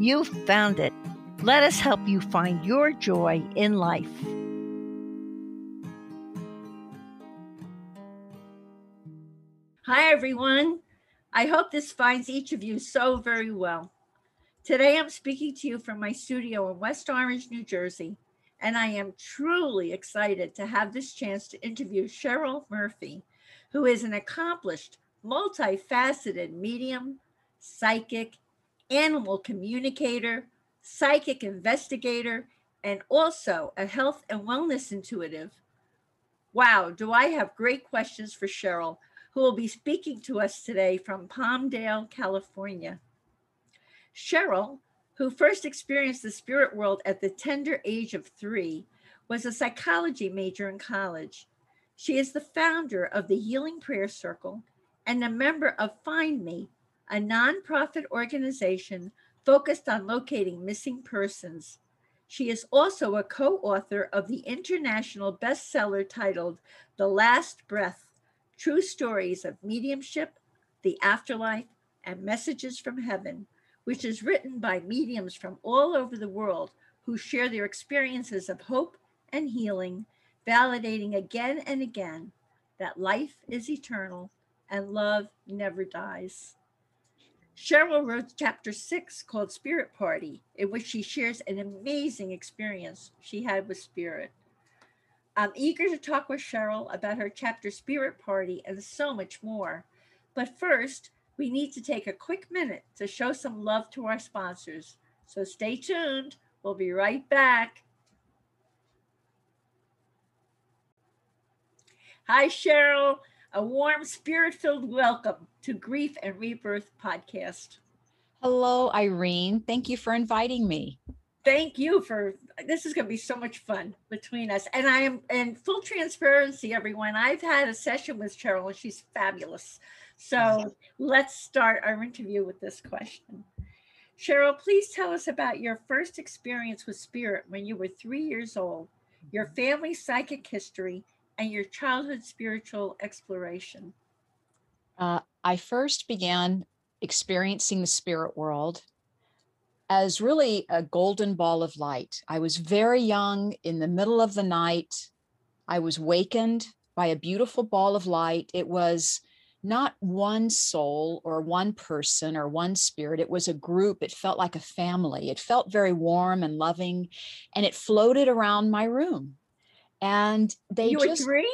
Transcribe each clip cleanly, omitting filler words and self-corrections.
you've found it. Let us help you find your joy in life. Hi, everyone. I hope this finds each of you so very well. Today, I'm speaking to you from my studio in West Orange, New Jersey, and I am truly excited to have this chance to interview Cheryl Murphy, who is an accomplished, multifaceted medium, psychic, animal communicator, psychic investigator, and also a health and wellness intuitive. Wow, do I have great questions for Cheryl, who will be speaking to us today from Palmdale, California. Cheryl, who first experienced the spirit world at the tender age of 3, was a psychology major in college. She is the founder of the Healing Prayer Circle and a member of Find Me, a nonprofit organization focused on locating missing persons. She is also a co-author of the international bestseller titled The Last Breath, True Stories of Mediumship, the Afterlife, and Messages from Heaven, which is written by mediums from all over the world who share their experiences of hope and healing, validating again and again that life is eternal and love never dies. Cheryl wrote chapter 6 called Spirit Party, in which she shares an amazing experience she had with spirit. I'm eager to talk with Cheryl about her chapter Spirit Party and so much more. But first, we need to take a quick minute to show some love to our sponsors. So stay tuned. We'll be right back. Hi, Cheryl. A warm, spirit-filled welcome to Grief and Rebirth podcast. Hello, Irene. Thank you for inviting me. Thank you for, this is going to be so much fun between us. And I am in full transparency, everyone. I've had a session with Cheryl and she's fabulous. So let's start our interview with this question. Cheryl, please tell us about your first experience with spirit when you were 3 years old, your family's psychic history, and your childhood spiritual exploration. I first began experiencing the spirit world as really a golden ball of light. I was very young. In the middle of the night, I was wakened by a beautiful ball of light. It was not one soul or one person or one spirit. It was a group. It felt like a family. It felt very warm and loving, and it floated around my room. And they You were just three?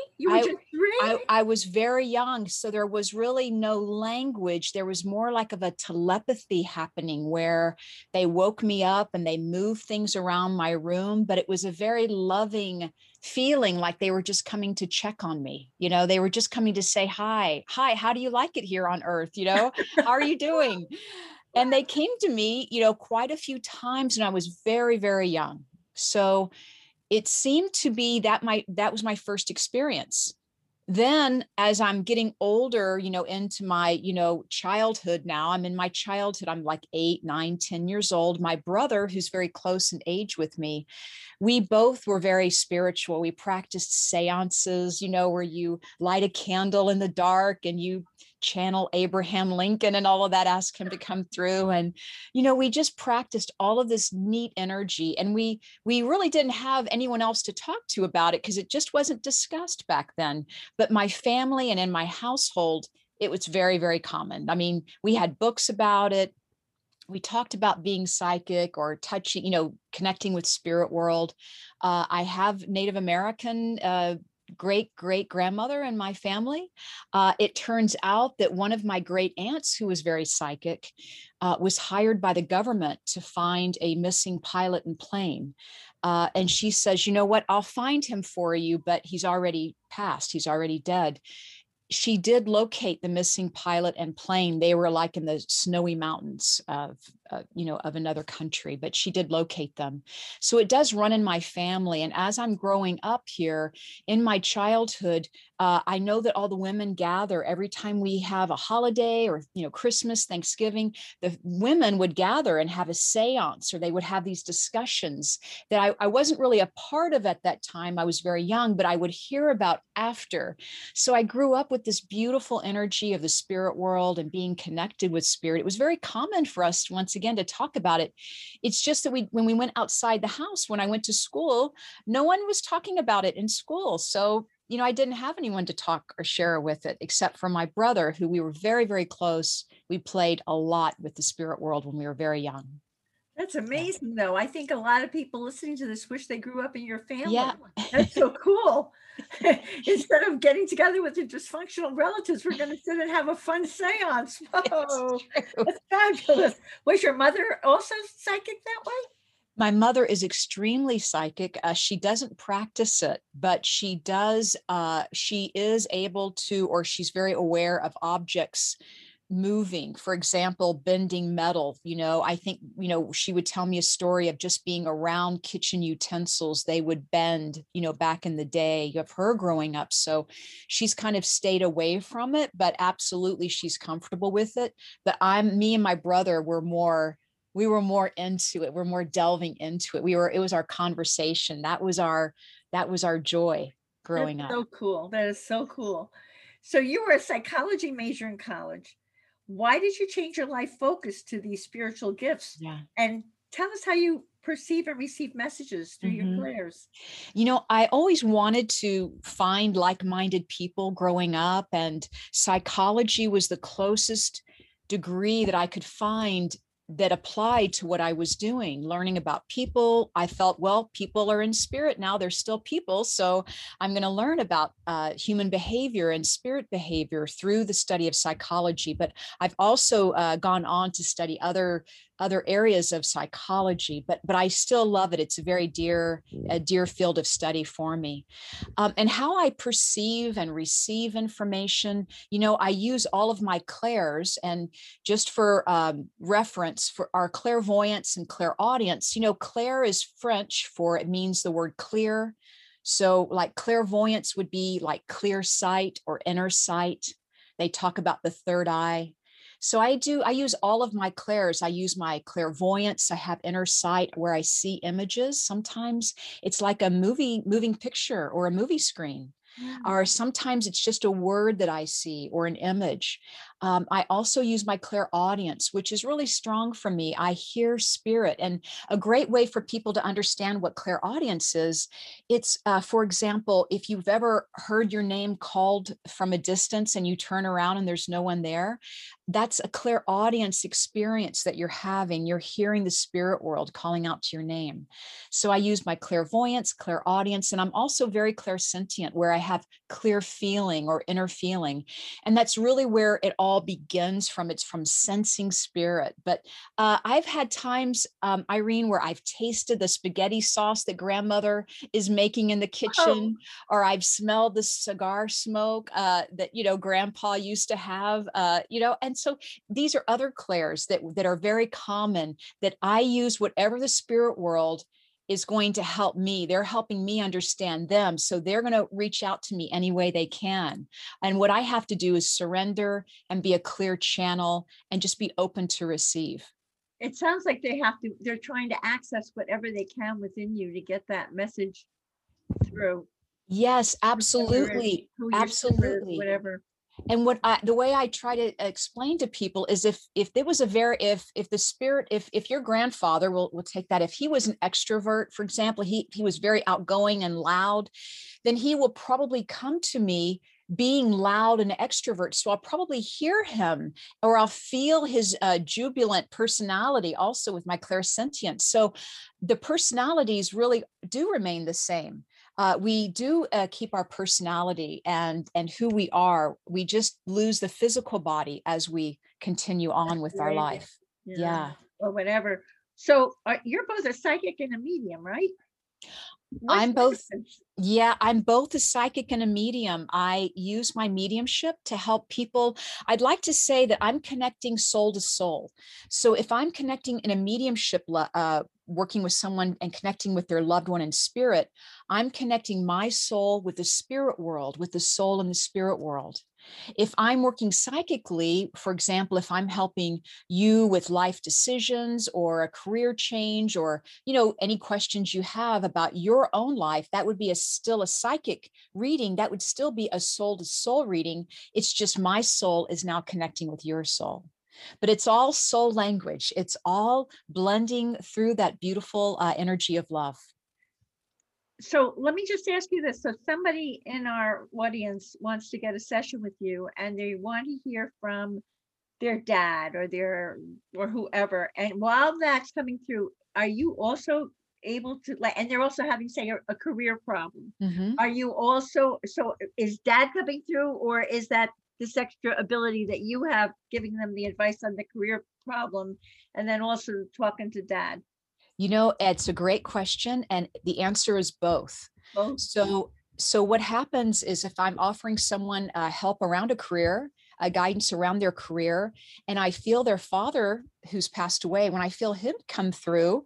I was very young, so there was really no language. There was more like of a telepathy happening where they woke me up and they moved things around my room, but it was a very loving feeling, like they were just coming to check on me. You know, they were just coming to say, hi, how do you like it here on earth? You know, how are you doing? And they came to me, you know, quite a few times, and I was very, very young. So it seemed to be that was my first experience. Then as I'm getting older, you know, into my, you know, childhood now, I'm in my childhood, I'm like 8, 9, 10 years old. My brother, who's very close in age with me, we both were very spiritual. We practiced seances, you know, where you light a candle in the dark and you channel Abraham Lincoln and all of that, ask him to come through. And, you know, we just practiced all of this neat energy, and we really didn't have anyone else to talk to about it because it just wasn't discussed back then. But my family and in my household, it was very, very common. I mean, we had books about it. We talked about being psychic or touching, you know, connecting with spirit world. I have Native American great-great-grandmother in my family. It turns out that one of my great aunts, who was very psychic, was hired by the government to find a missing pilot and plane. And she says, you know what, I'll find him for you, but he's already passed. He's already dead. She did locate the missing pilot and plane. They were like in the snowy mountains of of another country, but she did locate them. So it does run in my family. And as I'm growing up here in my childhood, I know that all the women gather every time we have a holiday or, Christmas, Thanksgiving, the women would gather and have a seance, or they would have these discussions that I wasn't really a part of at that time. I was very young, but I would hear about after. So I grew up with this beautiful energy of the spirit world and being connected with spirit. It was very common for us, once again, to talk about it. It's just that when we went outside the house, when I went to school, no one was talking about it in school. So, I didn't have anyone to talk or share with it, except for my brother, who we were very, very close. We played a lot with the spirit world when we were very young. That's amazing, though. I think a lot of people listening to this wish they grew up in your family. Yeah. That's so cool. Instead of getting together with your dysfunctional relatives, we're going to sit and have a fun seance. Whoa, that's fabulous. Was your mother also psychic that way? My mother is extremely psychic. She doesn't practice it, but she does. She is able to, or she's very aware of objects moving, for example, bending metal. I think, she would tell me a story of just being around kitchen utensils. They would bend, back in the day of her growing up. So she's kind of stayed away from it, but absolutely she's comfortable with it. But me and my brother we were more into it. We're more delving into it. It was our conversation. That was our joy growing up. So cool. That is so cool. So you were a psychology major in college. Why did you change your life focus to these spiritual gifts? Yeah. And tell us how you perceive and receive messages through your prayers. I always wanted to find like-minded people growing up, and psychology was the closest degree that I could find that applied to what I was doing, learning about people. I felt, people are in spirit now, they're still people. So I'm going to learn about human behavior and spirit behavior through the study of psychology. But I've also gone on to study other areas of psychology, but I still love it. It's a very dear field of study for me. And how I perceive and receive information, I use all of my clairs, and just for reference, for our clairvoyance and clairaudience, clair is French for, it means the word clear. So like clairvoyance would be like clear sight or inner sight. They talk about the third eye. So I use all of my clairs. I use my clairvoyance. I have inner sight where I see images. Sometimes it's like a moving picture or a movie screen, or sometimes it's just a word that I see or an image. I also use my clairaudience, which is really strong for me. I hear spirit, and a great way for people to understand what clairaudience is. It's, for example, if you've ever heard your name called from a distance and you turn around and there's no one there, that's a clairaudience experience that you're having. You're hearing the spirit world calling out to your name. So I use my clairvoyance, clairaudience, and I'm also very clairsentient, where I have clear feeling or inner feeling. And that's really where it all begins from. It's from sensing spirit. But I've had times, Irene, where I've tasted the spaghetti sauce that grandmother is making in the kitchen, or I've smelled the cigar smoke that, grandpa used to have, and so these are other clairs that are very common, that I use whatever the spirit world is going to help me. They're helping me understand them. So they're going to reach out to me any way they can. And what I have to do is surrender and be a clear channel and just be open to receive. It sounds like they're trying to access whatever they can within you to get that message through. Yes, absolutely. Absolutely. Whatever. And the way I try to explain to people is if your grandfather, we'll take that, if he was an extrovert, for example, he was very outgoing and loud, then he will probably come to me being loud and extrovert. So I'll probably hear him, or I'll feel his jubilant personality also with my clairsentience. So the personalities really do remain the same. We do keep our personality and who we are. We just lose the physical body as we continue on with our life. Yeah. Or whatever. So you're both a psychic and a medium, right? I'm both a psychic and a medium. I use my mediumship to help people. I'd like to say that I'm connecting soul to soul. So if I'm connecting in a mediumship, working with someone and connecting with their loved one in spirit, I'm connecting my soul with the spirit world, with the soul in the spirit world. If I'm working psychically, for example, if I'm helping you with life decisions or a career change or, you know, any questions you have about your own life, that would be still a psychic reading. That would still be a soul to soul reading. It's just my soul is now connecting with your soul. But it's all soul language. It's all blending through that beautiful energy of love. So let me just ask you this. So somebody in our audience wants to get a session with you and they want to hear from their dad or their, or whoever. And while that's coming through, are you also able to, and they're also having, say, a career problem. Mm-hmm. Are you also, so is dad coming through, or is that this extra ability that you have giving them the advice on the career problem and then also talking to dad? You know, it's a great question. And the answer is both. So what happens is if I'm offering someone help around a career, a guidance around their career, and I feel their father who's passed away, when I feel him come through,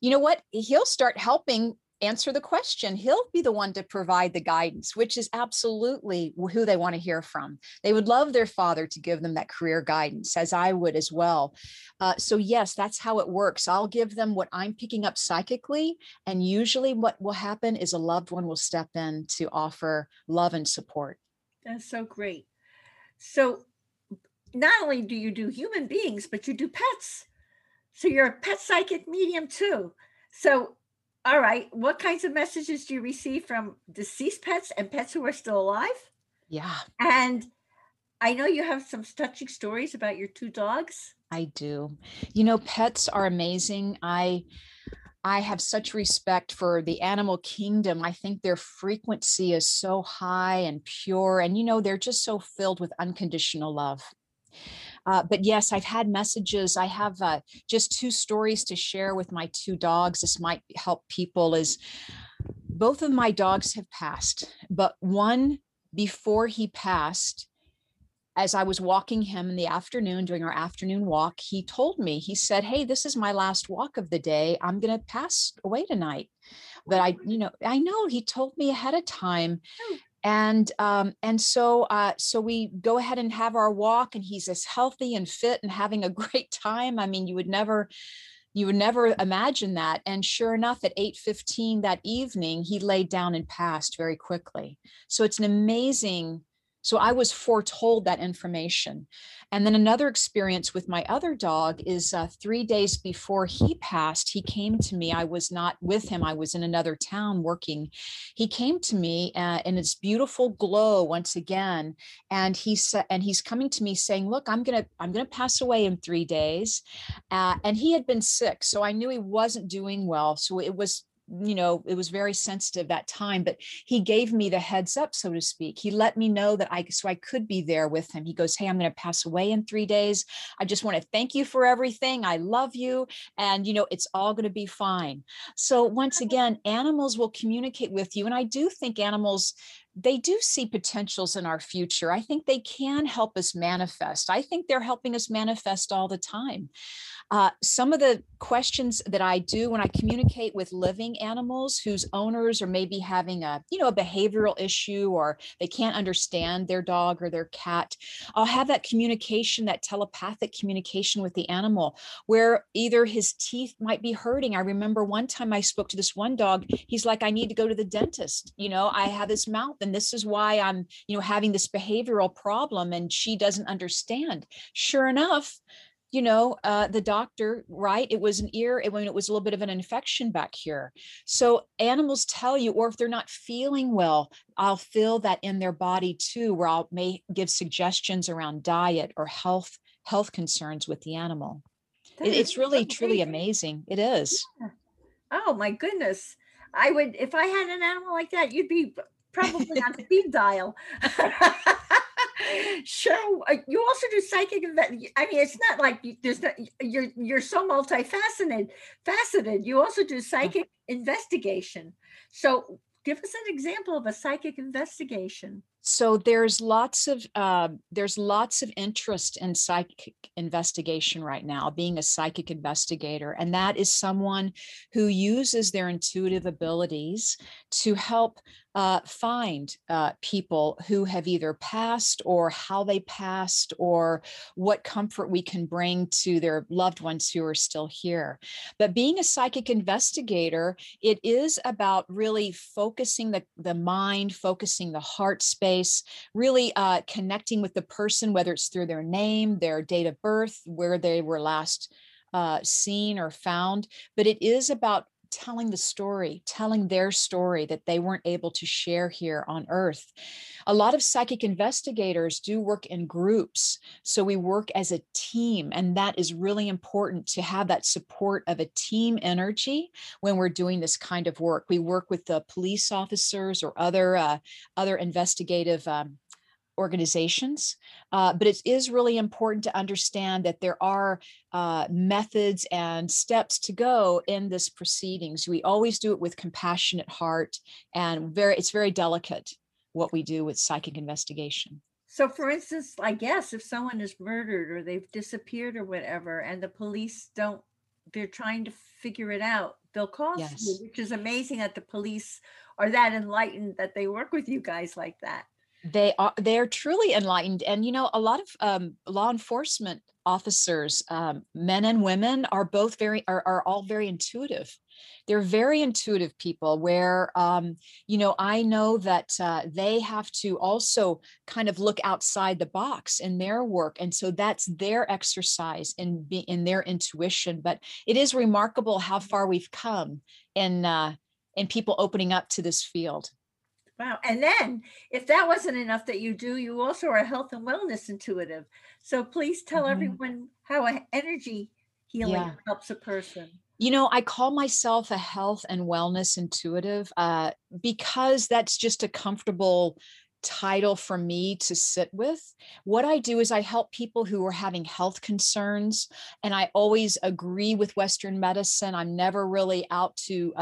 you know what, he'll start helping answer the question. He'll be the one to provide the guidance, which is absolutely who they want to hear from. They would love their father to give them that career guidance, as I would as well. So yes, that's how it works. I'll give them what I'm picking up psychically. And usually what will happen is a loved one will step in to offer love and support. That's so great. So not only do you do human beings, but you do pets. So you're a pet psychic medium too. So all right. What kinds of messages do you receive from deceased pets and pets who are still alive? Yeah. And I know you have some touching stories about your two dogs. I do. You know, pets are amazing. I have such respect for the animal kingdom. I think their frequency is so high and pure. And, you know, they're just so filled with unconditional love. But yes, I've had messages. I have just two stories to share with my two dogs. This might help people. Is both of my dogs have passed, but one, before he passed, as I was walking him in the afternoon, doing our afternoon walk, he told me, he said, "Hey, this is my last walk of the day. I'm going to pass away tonight." But I know he told me ahead of time. And so we go ahead and have our walk, and he's as healthy and fit and having a great time. I mean, you would never imagine that. And sure enough, at 8:15 that evening, he laid down and passed very quickly. So it's an amazing. So I was foretold that information. And then another experience with my other dog is 3 days before he passed, he came to me. I was not with him. I was in another town working. He came to me in this beautiful glow once again. And he said, and he's coming to me saying, "Look, I'm going to pass away in 3 days." And he had been sick. So I knew he wasn't doing well. So it was, you know, it was very sensitive that time, but he gave me the heads up, so to speak. He let me know that I could be there with him. He goes, "Hey, I'm going to pass away in 3 days. I just want to thank you for everything. I love you. And, you know, it's all going to be fine." So once again, animals will communicate with you. And I do think animals, they do see potentials in our future. I think they can help us manifest. I think they're helping us manifest all the time. Some of the questions that I do when I communicate with living animals whose owners are maybe having a behavioral issue, or they can't understand their dog or their cat, I'll have that communication, that telepathic communication with the animal, where either his teeth might be hurting. I remember one time I spoke to this one dog. He's like, "I need to go to the dentist. You know, I have this mouth, and this is why I'm, you know, having this behavioral problem," and she doesn't understand. Sure enough, you know, the doctor, right? It was an ear. It was a little bit of an infection back here. So animals tell you, or if they're not feeling well, I'll feel that in their body too, where I may give suggestions around diet or health concerns with the animal. It's really, truly amazing. It is. Yeah. Oh my goodness. I would, if I had an animal like that, you'd be probably on speed dial. Cheryl, you also do psychic events. I mean, it's not like you're so multifaceted. You also do psychic investigation. So give us an example of a psychic investigation. So there's lots of interest in psychic investigation right now, being a psychic investigator. And that is someone who uses their intuitive abilities to help find people who have either passed, or how they passed, or what comfort we can bring to their loved ones who are still here. But being a psychic investigator, it is about really focusing the mind, focusing the heart space, really connecting with the person, whether it's through their name, their date of birth, where they were last seen or found. But it is about telling the story, telling their story that they weren't able to share here on earth. A lot of psychic investigators do work in groups. So we work as a team, and that is really important to have that support of a team energy when we're doing this kind of work. We work with the police officers or other investigative organizations, but it is really important to understand that there are methods and steps to go in this proceedings. We always do it with compassionate heart, and it's very delicate what we do with psychic investigation. So for instance, I guess if someone is murdered or they've disappeared or whatever, and the police they're trying to figure it out, they'll call you, which is amazing that the police are that enlightened that they work with you guys like that. They are truly enlightened. And, you know, a lot of law enforcement officers, men and women, are all very intuitive. They're very intuitive people where, I know that they have to also kind of look outside the box in their work. And so that's their exercise in their intuition. But it is remarkable how far we've come in people opening up to this field. Wow. And then if that wasn't enough that you do, you also are a health and wellness intuitive. So please tell everyone how energy healing helps a person. You know, I call myself a health and wellness intuitive because that's just a comfortable title for me to sit with. What I do is I help people who are having health concerns, and I always agree with Western medicine. I'm never really out to,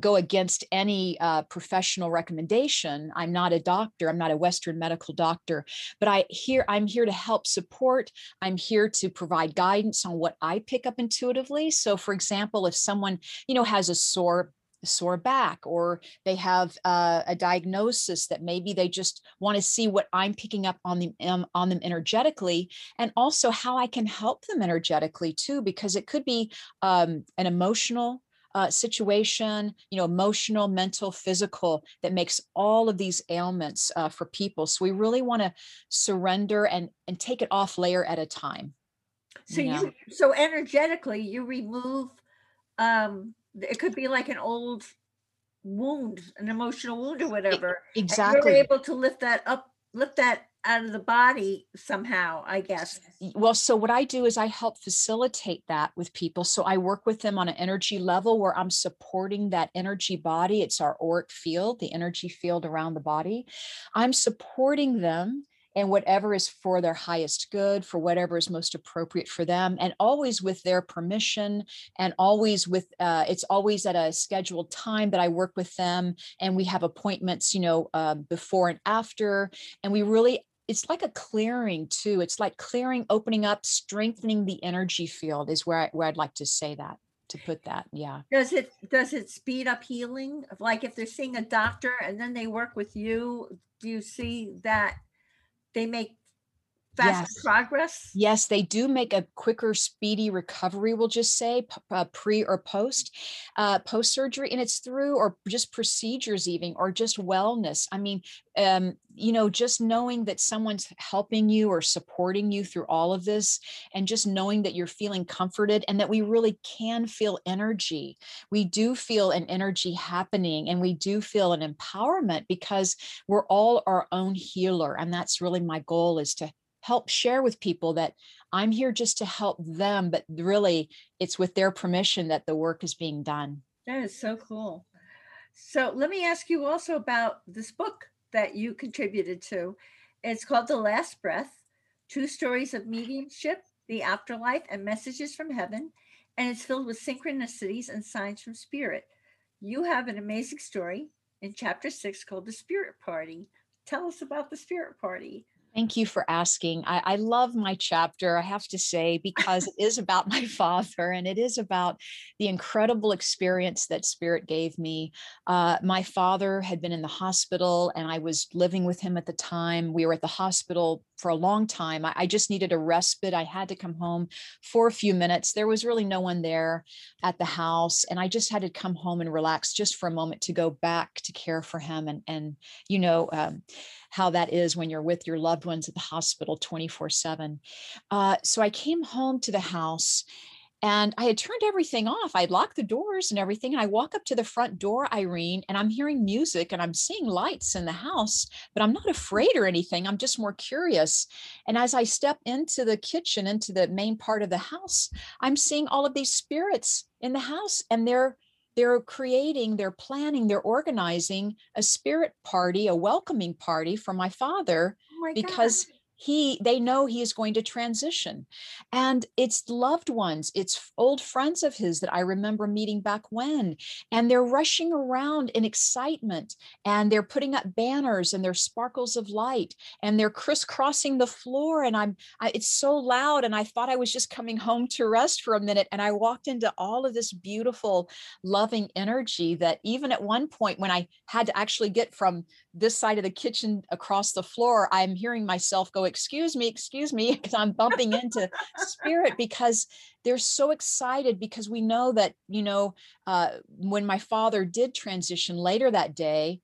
go against any professional recommendation. I'm not a doctor. I'm not a Western medical doctor, but I'm here to help support. I'm here to provide guidance on what I pick up intuitively. So for example, if someone, has a sore back, or they have a diagnosis that maybe they just want to see what I'm picking up on them energetically, and also how I can help them energetically too, because it could be an emotional situation, emotional, mental, physical, that makes all of these ailments for people. So we really want to surrender and take it off layer at a time. So so energetically you remove, it could be like an old wound, an emotional wound or whatever. Exactly. And you're able to lift that out of the body somehow, I guess. Well, so what I do is I help facilitate that with people. So I work with them on an energy level where I'm supporting that energy body. It's our auric field, the energy field around the body. I'm supporting them and whatever is for their highest good, for whatever is most appropriate for them, and always with their permission, and always with, it's always at a scheduled time that I work with them, and we have appointments, before and after, and we really, it's like a clearing too. It's like clearing, opening up, strengthening the energy field is where I'd like to say that. To put that, yeah. Does it speed up healing? Like if they're seeing a doctor and then they work with you, do you see that they make faster progress? Yes, they do make a quicker, speedy recovery, we'll just say, pre or post-surgery. And it's through, or just procedures even, or just wellness. I mean, just knowing that someone's helping you or supporting you through all of this, and just knowing that you're feeling comforted, and that we really can feel energy. We do feel an energy happening, and we do feel an empowerment, because we're all our own healer. And that's really my goal, is to help share with people that I'm here just to help them, but really it's with their permission that the work is being done. That is so cool. So let me ask you also about this book that you contributed to. It's called The Last Breath, True Stories of Mediumship, the Afterlife, and Messages from Heaven. And it's filled with synchronicities and signs from spirit. You have an amazing story in chapter 6 called The Spirit Party. Tell us about The Spirit Party. Thank you for asking. I love my chapter, I have to say, because it is about my father, and it is about the incredible experience that Spirit gave me. My father had been in the hospital, and I was living with him at the time. We were at the hospital for a long time. I just needed a respite. I had to come home for a few minutes. There was really no one there at the house, and I just had to come home and relax just for a moment to go back to care for him. And you know, how that is when you're with your loved ones at the hospital 24/7. So I came home to the house and I had turned everything off. I locked the doors and everything. And I walk up to the front door, Irene, and I'm hearing music and I'm seeing lights in the house, but I'm not afraid or anything. I'm just more curious. And as I step into the kitchen, into the main part of the house, I'm seeing all of these spirits in the house, and they're creating, they're planning, they're organizing a spirit party, a welcoming party for my father, because they know he is going to transition. And it's loved ones, it's old friends of his that I remember meeting back when, and they're rushing around in excitement, and they're putting up banners and their sparkles of light, and they're crisscrossing the floor. And it's so loud. And I thought I was just coming home to rest for a minute. And I walked into all of this beautiful, loving energy that even at one point when I had to actually get from this side of the kitchen across the floor, I'm hearing myself go, excuse me, because I'm bumping into Spirit, because they're so excited, because we know that, you know, when my father did transition later that day,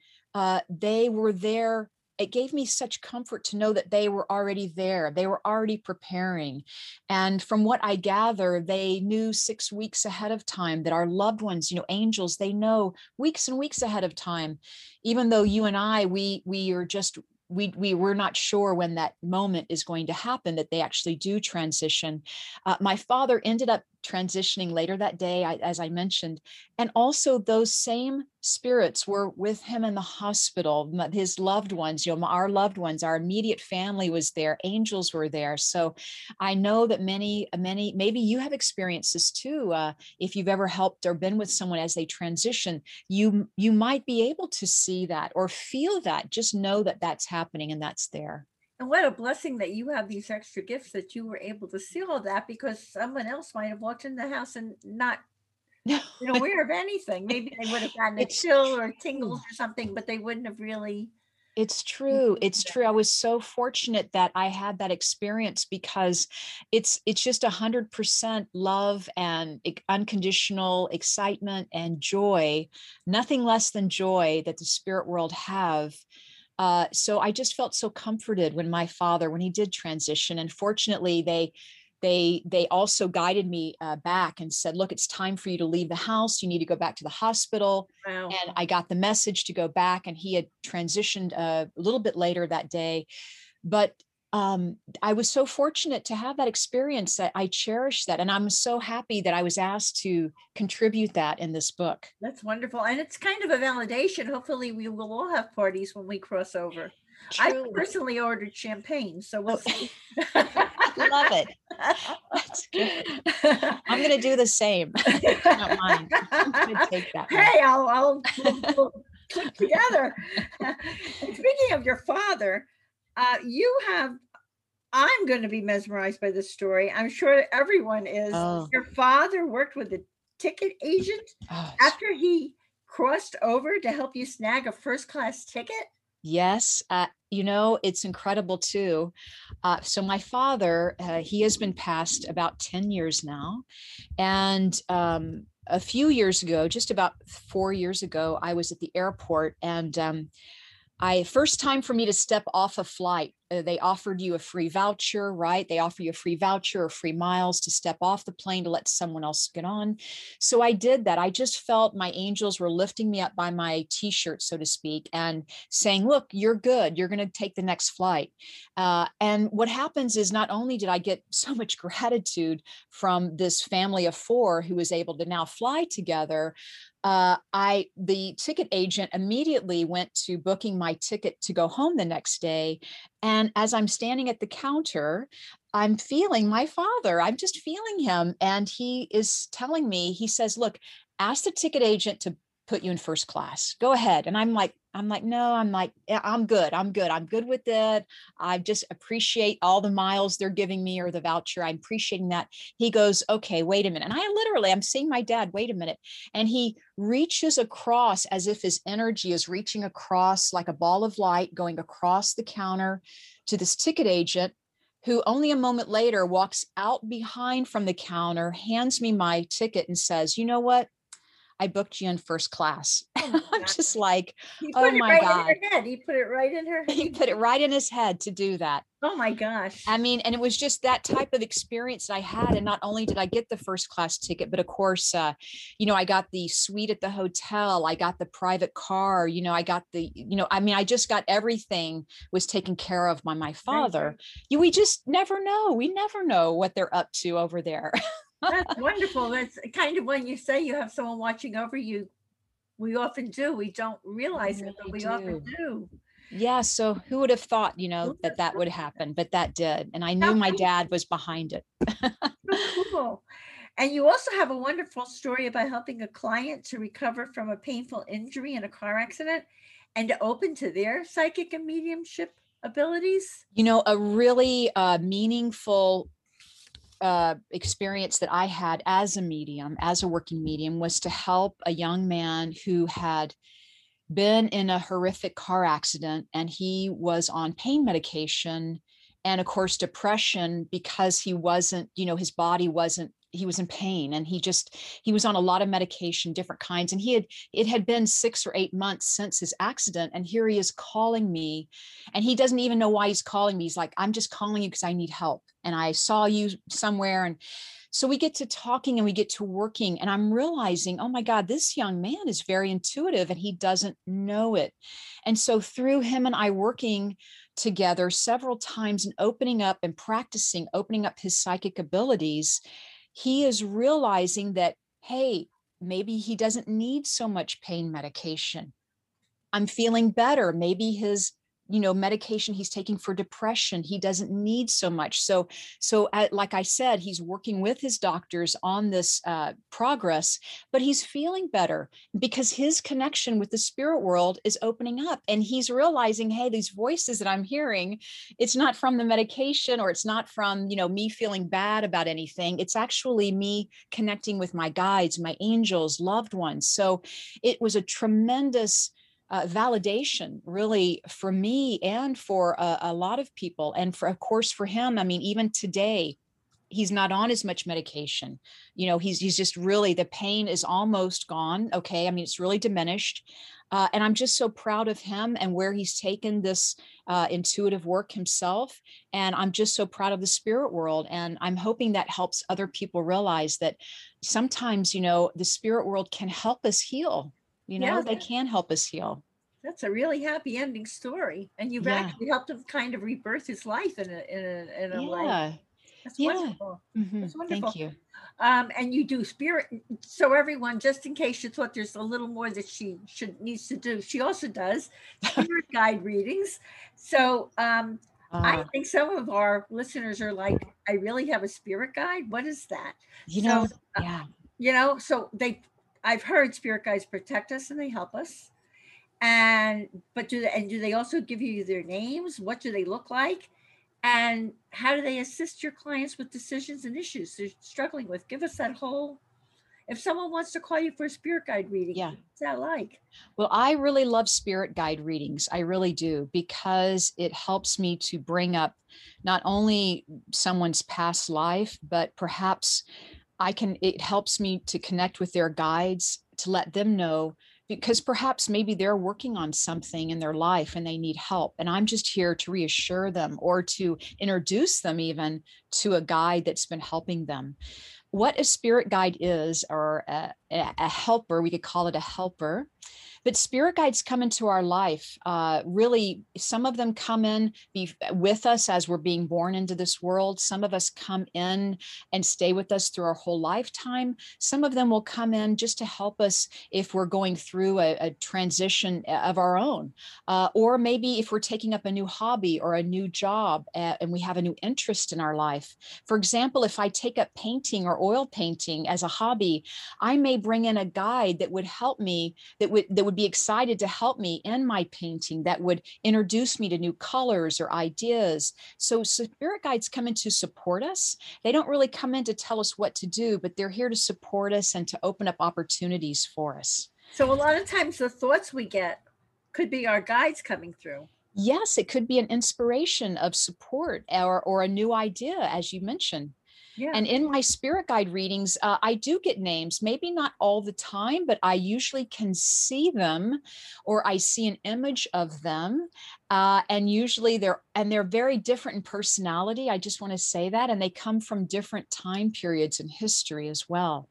they were there. It gave me such comfort to know that they were already there. They were already preparing. And from what I gather, they knew 6 weeks ahead of time that our loved ones, you know, angels, they know weeks and weeks ahead of time, even though you and I, we are just, we were not sure when that moment is going to happen, that they actually do transition. My father ended up transitioning later that day, as I mentioned. And also those same spirits were with him in the hospital, his loved ones, you know, our loved ones, our immediate family was there, angels were there. So I know that many, maybe you have experienced this too. If you've ever helped or been with someone as they transition, you might be able to see that or feel that, just know that that's happening and that's there. And what a blessing that you have these extra gifts, that you were able to see all that, because someone else might have walked in the house and not been aware of anything. Maybe they would have gotten a chill or tingles or something, but they wouldn't have really. It's true. It's true. I was so fortunate that I had that experience, because it's just 100% love and unconditional excitement and joy, nothing less than joy that the spirit world have. So I just felt so comforted when my father, when he did transition. And fortunately, they also guided me back and said, look, it's time for you to leave the house. You need to go back to the hospital. Wow. And I got the message to go back, and he had transitioned a little bit later that day. But I was so fortunate to have that experience, that I cherish that. And I'm so happy that I was asked to contribute that in this book. That's wonderful. And it's kind of a validation. Hopefully we will all have parties when we cross over. Truly. I personally ordered champagne, so we'll see. Love it. That's good. I'm going to do the same. Not mine. I'm going to take that one. Hey, I'll click together. Speaking of your father, I'm going to be mesmerized by this story. I'm sure everyone is. Oh. Your father worked with a ticket agent after he crossed over to help you snag a first-class ticket. Yes. You know, it's incredible too. So my father, he has been passed about 10 years now. And, a few years ago, just about 4 years ago, I was at the airport, and, first time for me to step off a flight. They offered you a free voucher, right? They offer you a free voucher or free miles to step off the plane to let someone else get on. So I did that. I just felt my angels were lifting me up by my t-shirt, so to speak, and saying, look, you're good. You're going to take the next flight. And what happens is, not only did I get so much gratitude from this family of four who was able to now fly together, the ticket agent immediately went to booking my ticket to go home the next day. And as I'm standing at the counter, I'm feeling my father. I'm just feeling him. And he is telling me, he says, look, ask the ticket agent to put you in first class. Go ahead. And I'm like, no, I'm good. I'm good with it. I just appreciate all the miles they're giving me or the voucher. I'm appreciating that. He goes, okay, wait a minute. And I'm seeing my dad, wait a minute. And he reaches across as if his energy is reaching across like a ball of light, going across the counter to this ticket agent, who only a moment later walks out behind from the counter, hands me my ticket and says, you know what? I booked you in first class. I'm just like, oh my God. He put it right in her head. He put it right in his head to do that. Oh my gosh. I mean, and it was just that type of experience that I had. And not only did I get the first class ticket, but of course, I got the suite at the hotel. I got the private car. I just got everything was taken care of by my father. We just never know. We never know what they're up to over there. That's wonderful. That's kind of when you say you have someone watching over you. We often do. We don't realize it, but we often do. Yeah. So who would have thought, that would happen, but that did. And I knew my dad was behind it. Cool. And you also have a wonderful story about helping a client to recover from a painful injury in a car accident and to open to their psychic and mediumship abilities. A really meaningful experience that I had as a medium, as a working medium, was to help a young man who had been in a horrific car accident, and he was on pain medication and of course depression because he wasn't, his body wasn't, he was in pain, and he was on a lot of medication, different kinds. And it had been 6 or 8 months since his accident. And here he is calling me, and he doesn't even know why he's calling me. He's like, I'm just calling you because I need help. And I saw you somewhere. And so we get to talking and we get to working, and I'm realizing, oh my God, this young man is very intuitive and he doesn't know it. And so through him and I working together several times and opening up and practicing, opening up his psychic abilities, he is realizing that, hey, maybe he doesn't need so much pain medication. I'm feeling better. Maybe his medication he's taking for depression, he doesn't need so much. So like I said, he's working with his doctors on this progress, but he's feeling better because his connection with the spirit world is opening up, and he's realizing, hey, these voices that I'm hearing, it's not from the medication, or it's not from, me feeling bad about anything. It's actually me connecting with my guides, my angels, loved ones. So it was a tremendous validation really for me and for a lot of people. And of course for him, I mean, even today, he's not on as much medication. He's just really, the pain is almost gone. Okay. I mean, it's really diminished. And I'm just so proud of him and where he's taken this intuitive work himself. And I'm just so proud of the spirit world. And I'm hoping that helps other people realize that sometimes, the spirit world can help us heal. They can help us heal. That's a really happy ending story. And you've actually helped him kind of rebirth his life in a life. That's wonderful. Mm-hmm. That's wonderful. Thank you. And you do spirit. So everyone, just in case you thought there's a little more that she needs to do, she also does spirit guide readings. So I think some of our listeners are like, I really have a spirit guide. What is that? I've heard spirit guides protect us and they help us. Do they also give you their names? What do they look like? And how do they assist your clients with decisions and issues they're struggling with? Give us that whole, if someone wants to call you for a spirit guide reading, what's that like? Well, I really love spirit guide readings. I really do, because it helps me to bring up not only someone's past life, but perhaps it helps me to connect with their guides, to let them know, because perhaps maybe they're working on something in their life and they need help. And I'm just here to reassure them or to introduce them even to a guide that's been helping them. What a spirit guide is, or a helper, we could call it a helper, But spirit guides come into our life. Really, some of them come in with us as we're being born into this world. Some of us come in and stay with us through our whole lifetime. Some of them will come in just to help us if we're going through a transition of our own, or maybe if we're taking up a new hobby or a new job and we have a new interest in our life. For example, if I take up painting or oil painting as a hobby, I may bring in a guide that would help me, that would be excited to help me in my painting, that would introduce me to new colors or ideas. So spirit guides come in to support us. They don't really come in to tell us what to do, but they're here to support us and to open up opportunities for us. So a lot of times the thoughts we get could be our guides coming through. Yes, it could be an inspiration of support or a new idea, as you mentioned. Yeah. And in my spirit guide readings, I do get names, maybe not all the time, but I usually can see them, or I see an image of them. And usually they're very different in personality. I just want to say that. And they come from different time periods in history as well.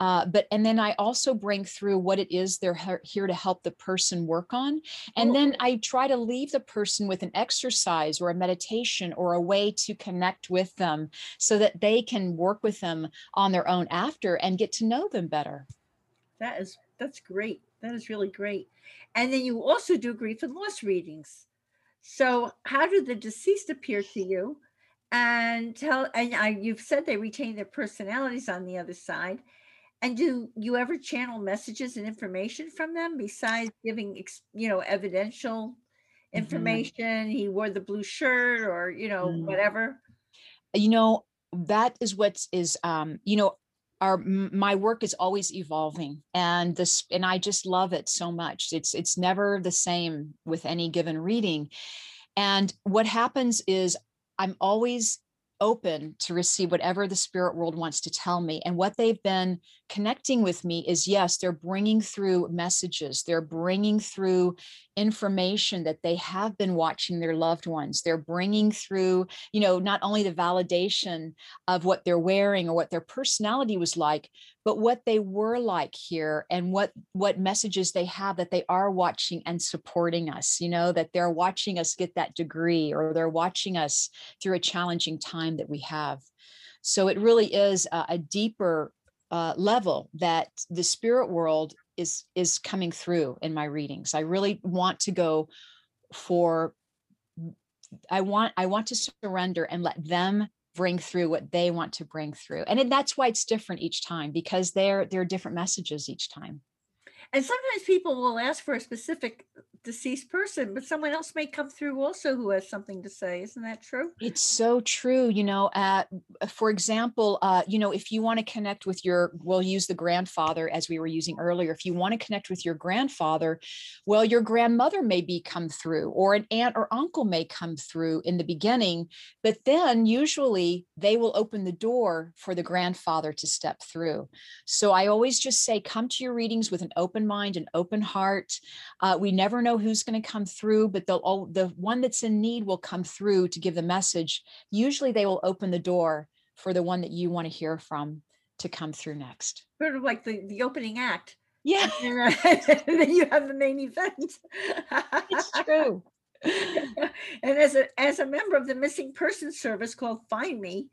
And then I also bring through what it is they're here to help the person work on. And then I try to leave the person with an exercise or a meditation or a way to connect with them so that they can work with them on their own after and get to know them better. That's great. That is really great. And then you also do grief and loss readings. So how did the deceased appear to you? You've said they retain their personalities on the other side. And do you ever channel messages and information from them besides giving, evidential information? Mm-hmm. He wore the blue shirt or, mm-hmm. whatever. That is what is, my work is always evolving, and I just love it so much. It's never the same with any given reading. And what happens is I'm always open to receive whatever the spirit world wants to tell me. And what they've been connecting with me is, yes, they're bringing through messages. They're bringing through information that they have been watching their loved ones. They're bringing through, not only the validation of what they're wearing or what their personality was like, but what they were like here and what messages they have that they are watching and supporting us, that they're watching us get that degree, or they're watching us through a challenging time that we have. So it really is a deeper level that the spirit world is coming through in my readings. I really want to I want to surrender and let them bring through what they want to bring through. And that's why it's different each time, because there are different messages each time. And sometimes people will ask for a specific deceased person, but someone else may come through also who has something to say. Isn't that true? It's so true. For example, if you want to connect with we'll use the grandfather as we were using earlier. If you want to connect with your grandfather, well, your grandmother may come through, or an aunt or uncle may come through in the beginning, but then usually they will open the door for the grandfather to step through. So I always just say, come to your readings with an open mind and open heart. We never know who's going to come through, but the one that's in need will come through to give the message. Usually they will open the door for the one that you want to hear from to come through next. Sort of like the opening act. Yeah. And then you have the main event. It's true. And as a member of the missing person service called Find Me,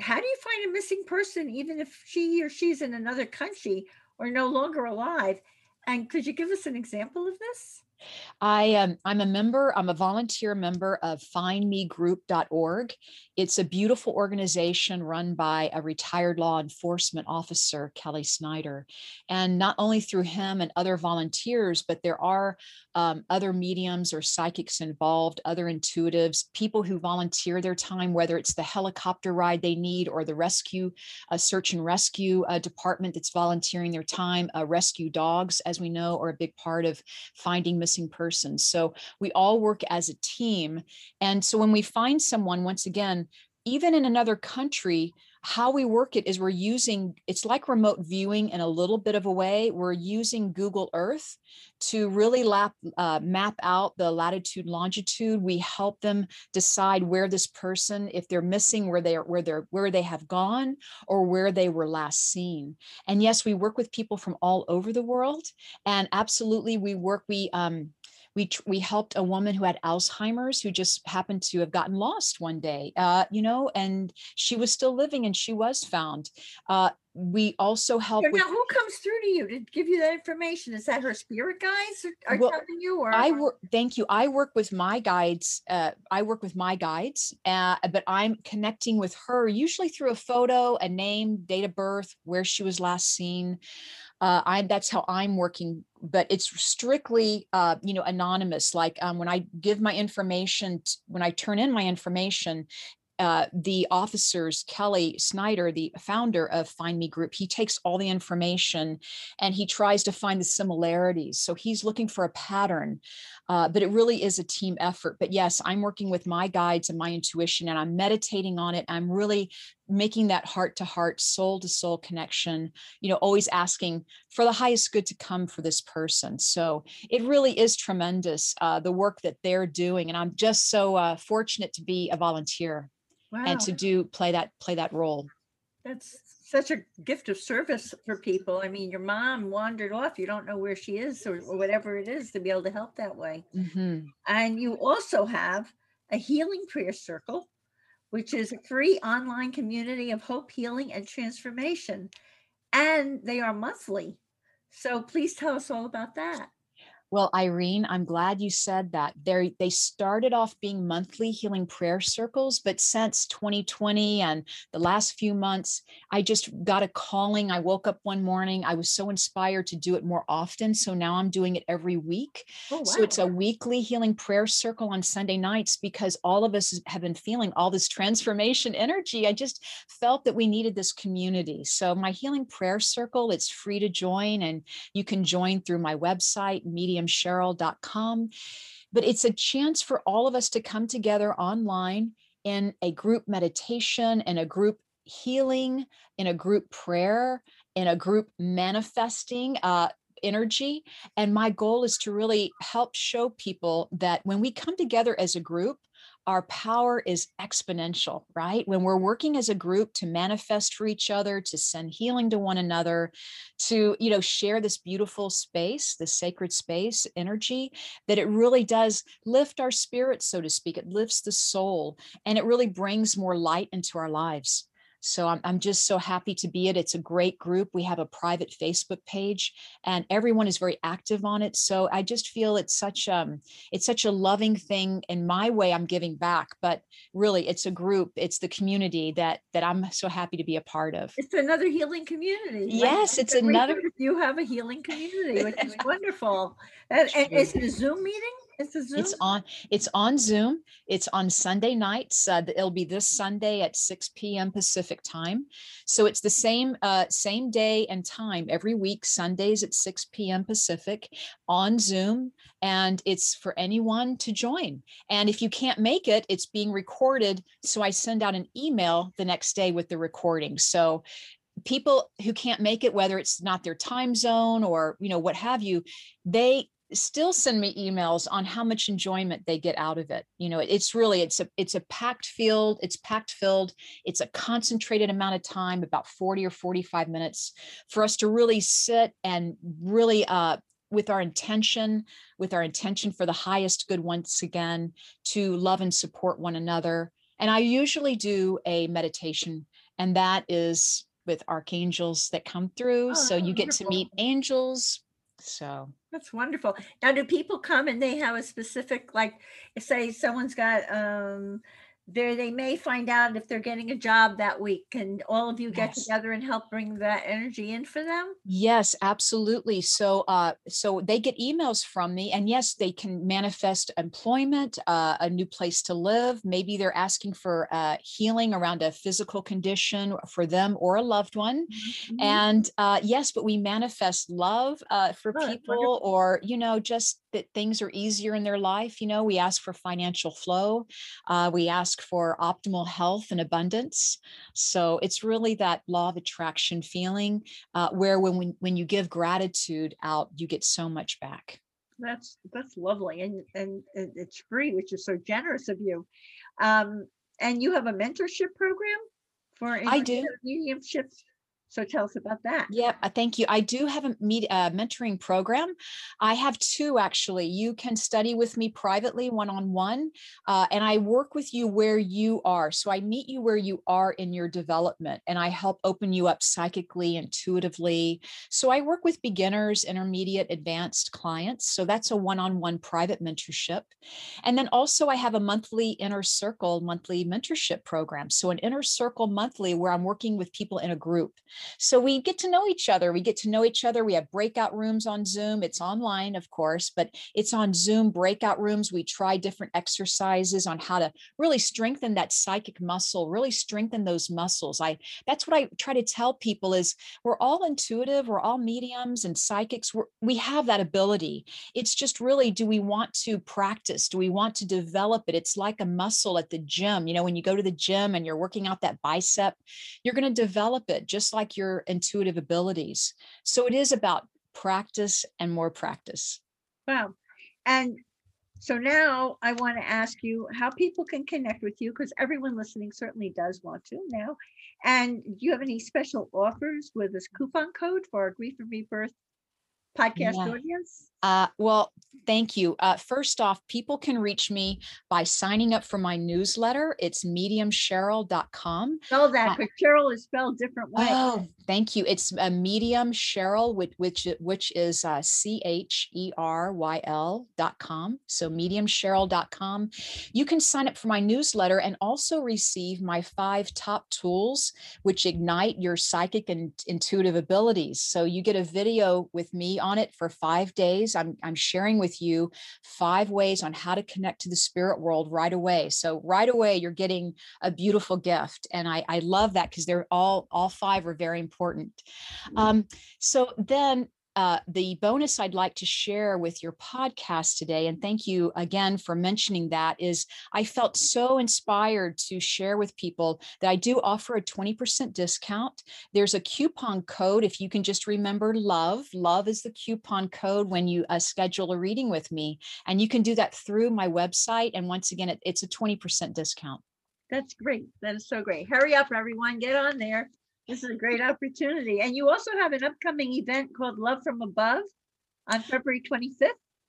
how do you find a missing person, even if she or she's in another country or no longer alive? And could you give us an example of this? I'm a volunteer member of findmegroup.org. It's a beautiful organization run by a retired law enforcement officer, Kelly Snyder. And not only through him and other volunteers, but there are other mediums or psychics involved, other intuitives, people who volunteer their time, whether it's the helicopter ride they need or the rescue, search and rescue department that's volunteering their time. Rescue dogs, as we know, are a big part of finding missing persons. So we all work as a team. And so when we find someone, once again, even in another country, how we work it is we're using, it's like remote viewing in a little bit of a way. We're using Google Earth to really map out the latitude, longitude. We help them decide where this person, if they're missing, where they have gone or where they were last seen. And yes, we work with people from all over the world. And absolutely we helped a woman who had Alzheimer's, who just happened to have gotten lost one day, and she was still living and she was found. We also help. Now, who comes through to you to give you that information? Is that her spirit guides are helping you? Or I work. Thank you. I work with my guides. But I'm connecting with her usually through a photo, a name, date of birth, where she was last seen. That's how I'm working, but it's strictly, anonymous. Like when I give my information, when I turn in my information, the officers, Kelly Snyder, the founder of Find Me Group, he takes all the information and he tries to find the similarities. So he's looking for a pattern, but it really is a team effort. But yes, I'm working with my guides and my intuition, and I'm meditating on it. I'm really making that heart to heart, soul to soul connection, always asking for the highest good to come for this person. So it really is tremendous, the work that they're doing. And I'm just so fortunate to be a volunteer. Wow. And to play that role. That's such a gift of service for people. I mean, your mom wandered off. You don't know where she is or whatever it is, to be able to help that way. Mm-hmm. And you also have a healing prayer circle, which is a free online community of hope, healing, and transformation. And they are monthly. So please tell us all about that. Well, Irene, I'm glad you said that. They started off being monthly healing prayer circles, but since 2020 and the last few months, I just got a calling. I woke up one morning. I was so inspired to do it more often. So now I'm doing it every week. Oh, wow. So it's a weekly healing prayer circle on Sunday nights, because all of us have been feeling all this transformation energy. I just felt that we needed this community. So my healing prayer circle, it's free to join, and you can join through my website, mediumcheryl.com. But it's a chance for all of us to come together online in a group meditation, in a group healing, in a group prayer, in a group manifesting energy. And my goal is to really help show people that when we come together as a group, our power is exponential, right? When we're working as a group to manifest for each other, to send healing to one another, to, share this beautiful space, this sacred space energy, that it really does lift our spirit, so to speak. It lifts the soul, and it really brings more light into our lives. So I'm just so happy to be it. It's a great group. We have a private Facebook page, and everyone is very active on it. So I just feel it's such a loving thing. In my way, I'm giving back, but really it's a group. It's the community that I'm so happy to be a part of. It's another healing community. Yes, it's another. You have a healing community, which is wonderful. And is it a Zoom meeting? It's on Zoom. It's on Sunday nights. It'll be this Sunday at 6 p.m. Pacific time. So it's the same day and time every week, Sundays at 6 p.m. Pacific on Zoom. And it's for anyone to join. And if you can't make it, it's being recorded. So I send out an email the next day with the recording. So people who can't make it, whether it's not their time zone or, what have you, they still send me emails on how much enjoyment they get out of it. It's a packed field. It's a concentrated amount of time, about 40 or 45 minutes, for us to really sit and really, with our intention for the highest good, once again, to love and support one another. And I usually do a meditation, and that is with archangels that come through. So you get to meet angels. So that's wonderful. Now, do people come and they have a specific, like, say someone's got they may find out if they're getting a job that week, and all of you get together and help bring that energy in for them? Yes, absolutely. So they get emails from me, and yes, they can manifest employment, a new place to live. Maybe they're asking for healing around a physical condition for them or a loved one. Mm-hmm. And yes, but we manifest love for people, or, just that things are easier in their life. We ask for financial flow. We ask ask for optimal health and abundance. So it's really that law of attraction feeling where when you give gratitude out, you get so much back. That's lovely. And it's free, which is so generous of you. And you have a mentorship program for mediumship. So tell us about that. Yeah, thank you. I do have a mentoring program. I have two, actually. You can study with me privately, one-on-one, and I work with you where you are. So I meet you where you are in your development, and I help open you up psychically, intuitively. So I work with beginners, intermediate, advanced clients. So that's a one-on-one private mentorship. And then also I have a monthly inner circle, monthly mentorship program. So an inner circle monthly where I'm working with people in a group. So we get to know each other. We have breakout rooms on Zoom. It's online, of course, but it's on Zoom breakout rooms. We try different exercises on how to really strengthen that psychic muscle, really strengthen those muscles. That's what I try to tell people is we're all intuitive. We're all mediums and psychics. We have that ability. It's just really, do we want to practice? Do we want to develop it? It's like a muscle at the gym. You know, when you go to the gym and you're working out that bicep, you're going to develop it just like your intuitive abilities. So it is about practice and more practice. Wow. And so now I want to ask you how people can connect with you, because everyone listening certainly does want to now. And do you have any special offers with this coupon code for our Grief and Rebirth podcast audience? Well, thank you. First off, people can reach me by signing up for my newsletter. It's mediumcheryl.com. Spell that, because Cheryl is spelled different way. Oh, thank you. It's a medium Cheryl, which is CHERYL.com. So mediumcheryl.com. You can sign up for my newsletter and also receive my 5 top tools, which ignite your psychic and intuitive abilities. So you get a video with me on it for 5 days. I'm sharing with you 5 ways on how to connect to the spirit world right away. So right away, you're getting a beautiful gift. And I love that because they're all 5 are very important. So then the bonus I'd like to share with your podcast today, and thank you again for mentioning that, is I felt so inspired to share with people that I do offer a 20% discount. There's a coupon code. If you can just remember love is the coupon code when you schedule a reading with me, and you can do that through my website. And once again, it's a 20% discount. That's great. That is so great. Hurry up, everyone. Get on there. This is a great opportunity. And you also have an upcoming event called Love from Above on February 25th.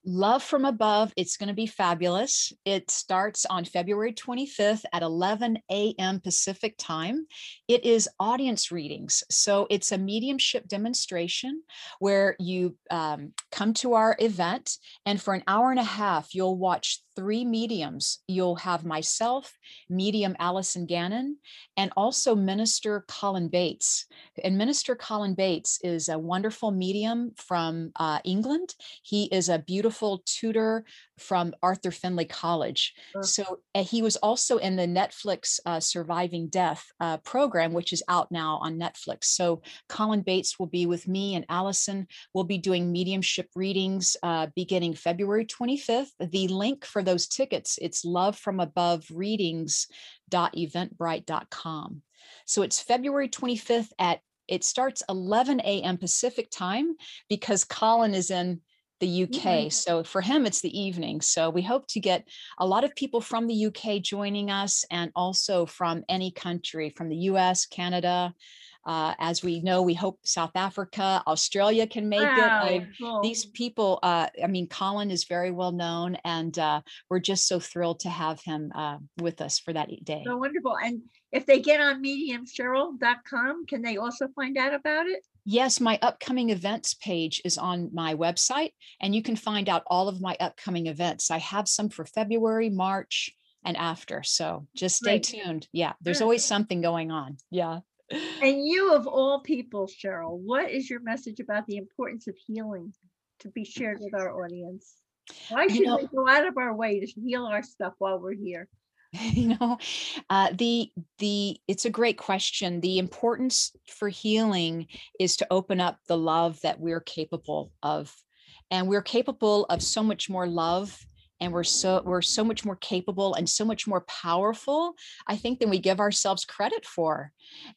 Love from Above. It's going to be fabulous. It starts on February 25th at 11 a.m. Pacific time. It is audience readings. So it's a mediumship demonstration where you come to our event, and for an hour and a half, you'll watch 3 mediums. You'll have myself, medium Allison Gannon, and also Minister Colin Bates. And Minister Colin Bates is a wonderful medium from England. He is a beautiful tutor from Arthur Findlay College. Sure. So he was also in the Netflix Surviving Death program, which is out now on Netflix. So Colin Bates will be with me, and Allison will be doing mediumship readings beginning February 25th. The link for those tickets, it's lovefromabovereadings.eventbrite.com. So it's February 25th it starts 11 a.m. Pacific time, because Colin is in the UK. Mm-hmm. So for him, it's the evening. So we hope to get a lot of people from the UK joining us, and also from any country, from the US, Canada. As we know, we hope South Africa, Australia can make it. Cool. These people, Colin is very well known, and we're just so thrilled to have him with us for that day. So wonderful. And if they get on mediumcheryl.com, can they also find out about it? Yes, my upcoming events page is on my website, and you can find out all of my upcoming events. I have some for February, March, and after. So just stay tuned. Yeah, there's always something going on. Yeah. And you, of all people, Cheryl, what is your message about the importance of healing to be shared with our audience? Why should we go out of our way to heal our stuff while we're here? It's a great question. The importance for healing is to open up the love that we're capable of. And we're capable of so much more love and we're so much more capable and so much more powerful, I think, than we give ourselves credit for.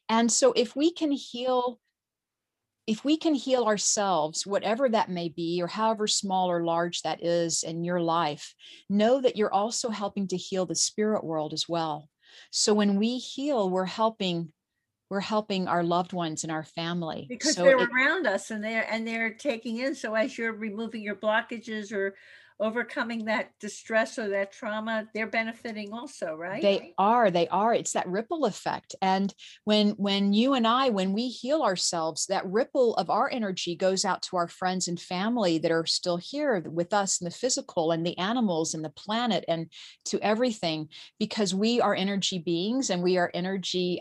And so if we can heal ourselves, whatever that may be, or however small or large that is in your life, know that you're also helping to heal the spirit world as well. So when we heal, we're helping our loved ones and our family, because around us and they're taking in. So as you're removing your blockages or overcoming that distress or that trauma, they're benefiting also, right? They are. It's that ripple effect. And when you and I, when we heal ourselves, that ripple of our energy goes out to our friends and family that are still here with us in the physical and the animals and the planet and to everything, because we are energy beings and we are energy,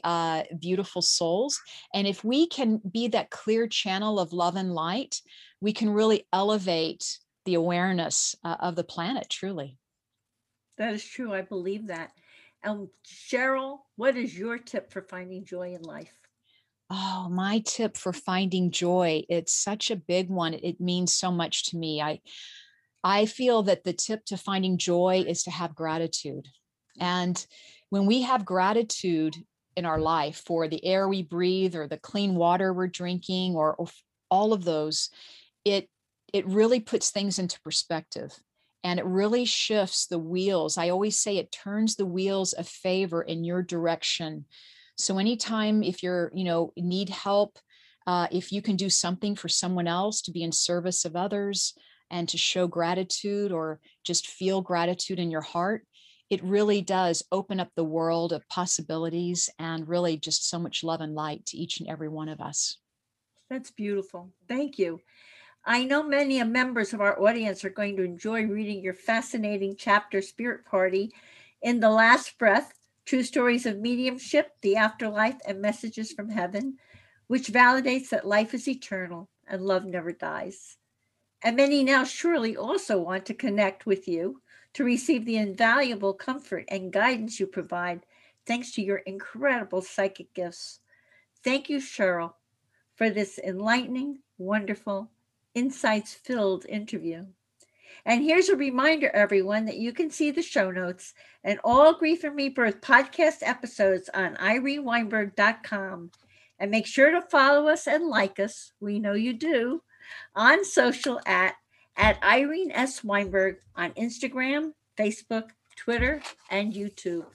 beautiful souls. And if we can be that clear channel of love and light, we can really elevate the awareness of the planet, truly. That is true. I believe that. And Cheryl, what is your tip for finding joy in life? Oh, my tip for finding joy. It's such a big one. It means so much to me. I feel that the tip to finding joy is to have gratitude. And when we have gratitude in our life for the air we breathe or the clean water we're drinking or all of those, it really puts things into perspective, and it really shifts the wheels. I always say it turns the wheels of favor in your direction. So anytime if you're, need help, if you can do something for someone else to be in service of others and to show gratitude or just feel gratitude in your heart, it really does open up the world of possibilities and really just so much love and light to each and every one of us. That's beautiful. Thank you. I know many members of our audience are going to enjoy reading your fascinating chapter, Spirit Party, In the Last Breath, True Stories of Mediumship, the Afterlife, and Messages from Heaven, which validates that life is eternal and love never dies. And many now surely also want to connect with you to receive the invaluable comfort and guidance you provide, thanks to your incredible psychic gifts. Thank you, Cheryl, for this enlightening, wonderful, insights-filled interview. And here's a reminder, everyone, that you can see the show notes and all Grief and Rebirth podcast episodes on ireneweinberg.com. And make sure to follow us and like us, we know you do, on social at Irene S. Weinberg on Instagram, Facebook, Twitter, and YouTube.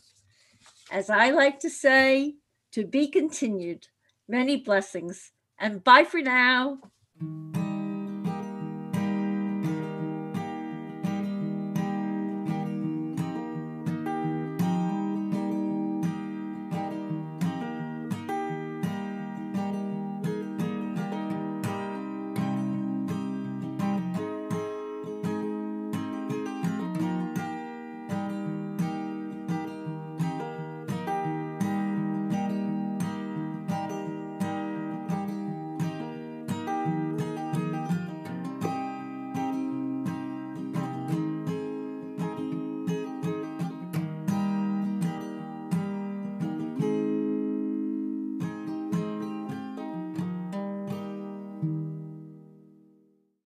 As I like to say, to be continued, many blessings, and bye for now.